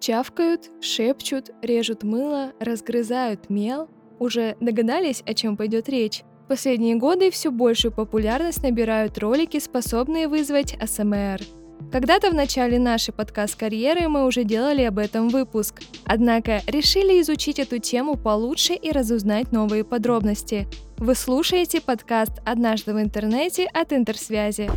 Чавкают, шепчут, режут мыло, разгрызают мел. Уже догадались, о чем пойдет речь? В последние годы все большую популярность набирают ролики, способные вызвать АСМР. Когда-то в начале нашей подкаст-карьеры мы уже делали об этом выпуск. Однако решили изучить эту тему получше и разузнать новые подробности. Вы слушаете подкаст «Однажды в интернете» от Интерсвязи.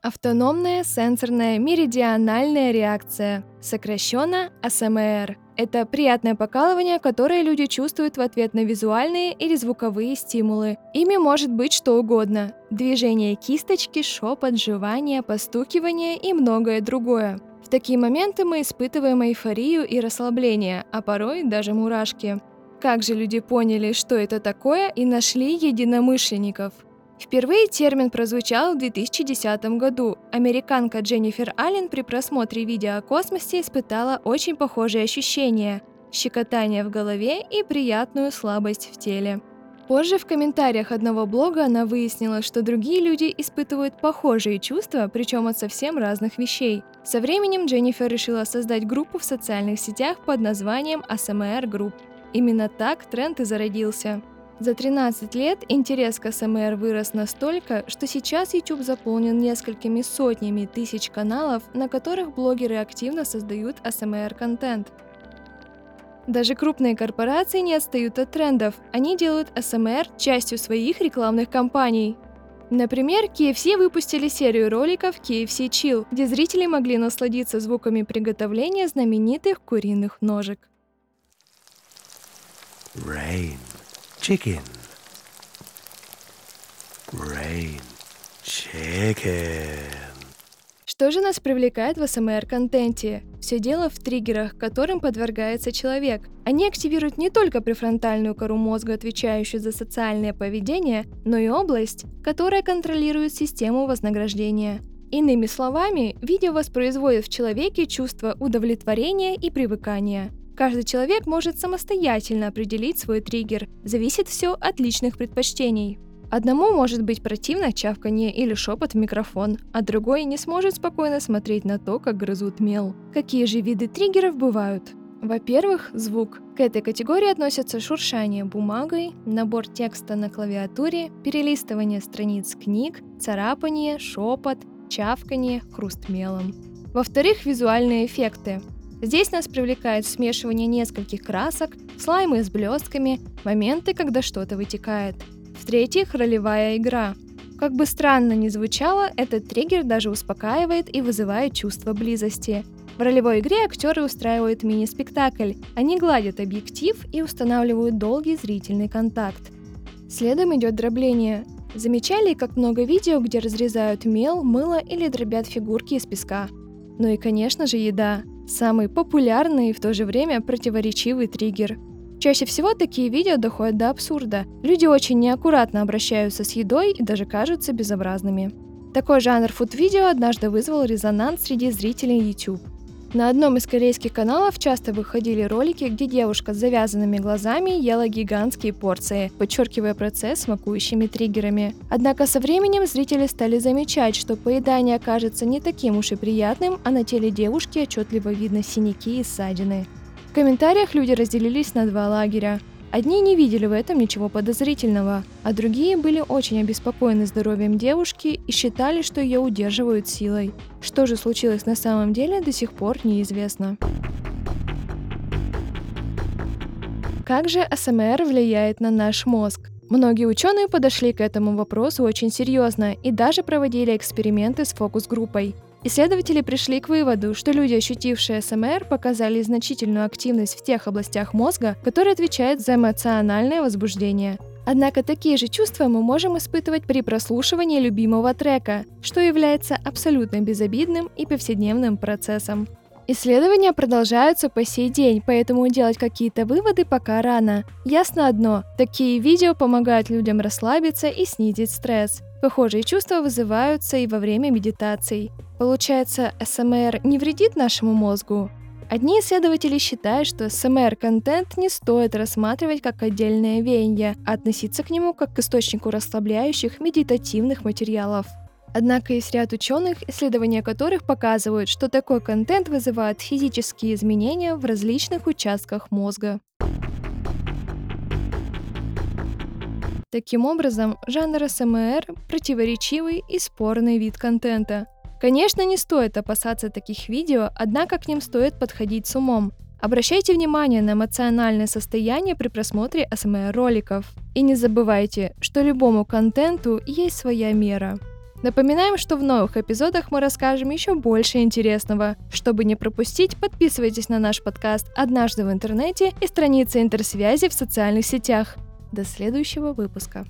Автономная сенсорная меридиональная реакция, сокращенно АСМР. Это приятное покалывание, которое люди чувствуют в ответ на визуальные или звуковые стимулы. Ими может быть что угодно – движение кисточки, шепот, жевание, постукивание и многое другое. В такие моменты мы испытываем эйфорию и расслабление, а порой даже мурашки. Как же люди поняли, что это такое, и нашли единомышленников? Впервые термин прозвучал в 2010 году. Американка Дженнифер Аллен при просмотре видео о космосе испытала очень похожие ощущения – щекотание в голове и приятную слабость в теле. Позже в комментариях одного блога она выяснила, что другие люди испытывают похожие чувства, причем от совсем разных вещей. Со временем Дженнифер решила создать группу в социальных сетях под названием «ASMR-групп». Именно так тренд и зародился. За 13 лет интерес к АСМР вырос настолько, что сейчас YouTube заполнен несколькими сотнями тысяч каналов, на которых блогеры активно создают АСМР-контент. Даже крупные корпорации не отстают от трендов, они делают АСМР частью своих рекламных кампаний. Например, KFC выпустили серию роликов KFC Chill, где зрители могли насладиться звуками приготовления знаменитых куриных ножек. Rain. Chicken. Rain. Chicken. Что же нас привлекает в АСМР-контенте? Все дело в триггерах, которым подвергается человек. Они активируют не только префронтальную кору мозга, отвечающую за социальное поведение, но и область, которая контролирует систему вознаграждения. Иными словами, видео воспроизводит в человеке чувство удовлетворения и привыкания. Каждый человек может самостоятельно определить свой триггер, зависит все от личных предпочтений. Одному может быть противно чавканье или шепот в микрофон, а другой не сможет спокойно смотреть на то, как грызут мел. Какие же виды триггеров бывают? Во-первых, звук. К этой категории относятся шуршание бумагой, набор текста на клавиатуре, перелистывание страниц книг, царапание, шепот, чавканье, хруст мелом. Во-вторых, визуальные эффекты. Здесь нас привлекает смешивание нескольких красок, слаймы с блестками, моменты, когда что-то вытекает. В-третьих, ролевая игра. Как бы странно ни звучало, этот триггер даже успокаивает и вызывает чувство близости. В ролевой игре актеры устраивают мини-спектакль, они гладят объектив и устанавливают долгий зрительный контакт. Следом идет дробление. Замечали, как много видео, где разрезают мел, мыло или дробят фигурки из песка? Ну и, конечно же, еда. Самый популярный и в то же время противоречивый триггер. Чаще всего такие видео доходят до абсурда. Люди очень неаккуратно обращаются с едой и даже кажутся безобразными. Такой жанр фуд-видео однажды вызвал резонанс среди зрителей YouTube. На одном из корейских каналов часто выходили ролики, где девушка с завязанными глазами ела гигантские порции, подчеркивая процесс смакующими триггерами. Однако со временем зрители стали замечать, что поедание кажется не таким уж и приятным, а на теле девушки отчетливо видно синяки и ссадины. В комментариях люди разделились на два лагеря. Одни не видели в этом ничего подозрительного, а другие были очень обеспокоены здоровьем девушки и считали, что ее удерживают силой. Что же случилось на самом деле, до сих пор неизвестно. Как же АСМР влияет на наш мозг? Многие ученые подошли к этому вопросу очень серьезно и даже проводили эксперименты с фокус-группой. Исследователи пришли к выводу, что люди, ощутившие АСМР, показали значительную активность в тех областях мозга, которые отвечают за эмоциональное возбуждение. Однако такие же чувства мы можем испытывать при прослушивании любимого трека, что является абсолютно безобидным и повседневным процессом. Исследования продолжаются по сей день, поэтому делать какие-то выводы пока рано. Ясно одно – такие видео помогают людям расслабиться и снизить стресс. Похожие чувства вызываются и во время медитаций. Получается, АСМР не вредит нашему мозгу? Одни исследователи считают, что ASMR-контент не стоит рассматривать как отдельное веяние, а относиться к нему как к источнику расслабляющих, медитативных материалов. Однако есть ряд ученых, исследования которых показывают, что такой контент вызывает физические изменения в различных участках мозга. Таким образом, жанр ASMR – противоречивый и спорный вид контента. Конечно, не стоит опасаться таких видео, однако к ним стоит подходить с умом. Обращайте внимание на эмоциональное состояние при просмотре ASMR-роликов. И не забывайте, что любому контенту есть своя мера. Напоминаем, что в новых эпизодах мы расскажем еще больше интересного. Чтобы не пропустить, подписывайтесь на наш подкаст «Однажды в интернете» и страницы Интерсвязи в социальных сетях. До следующего выпуска.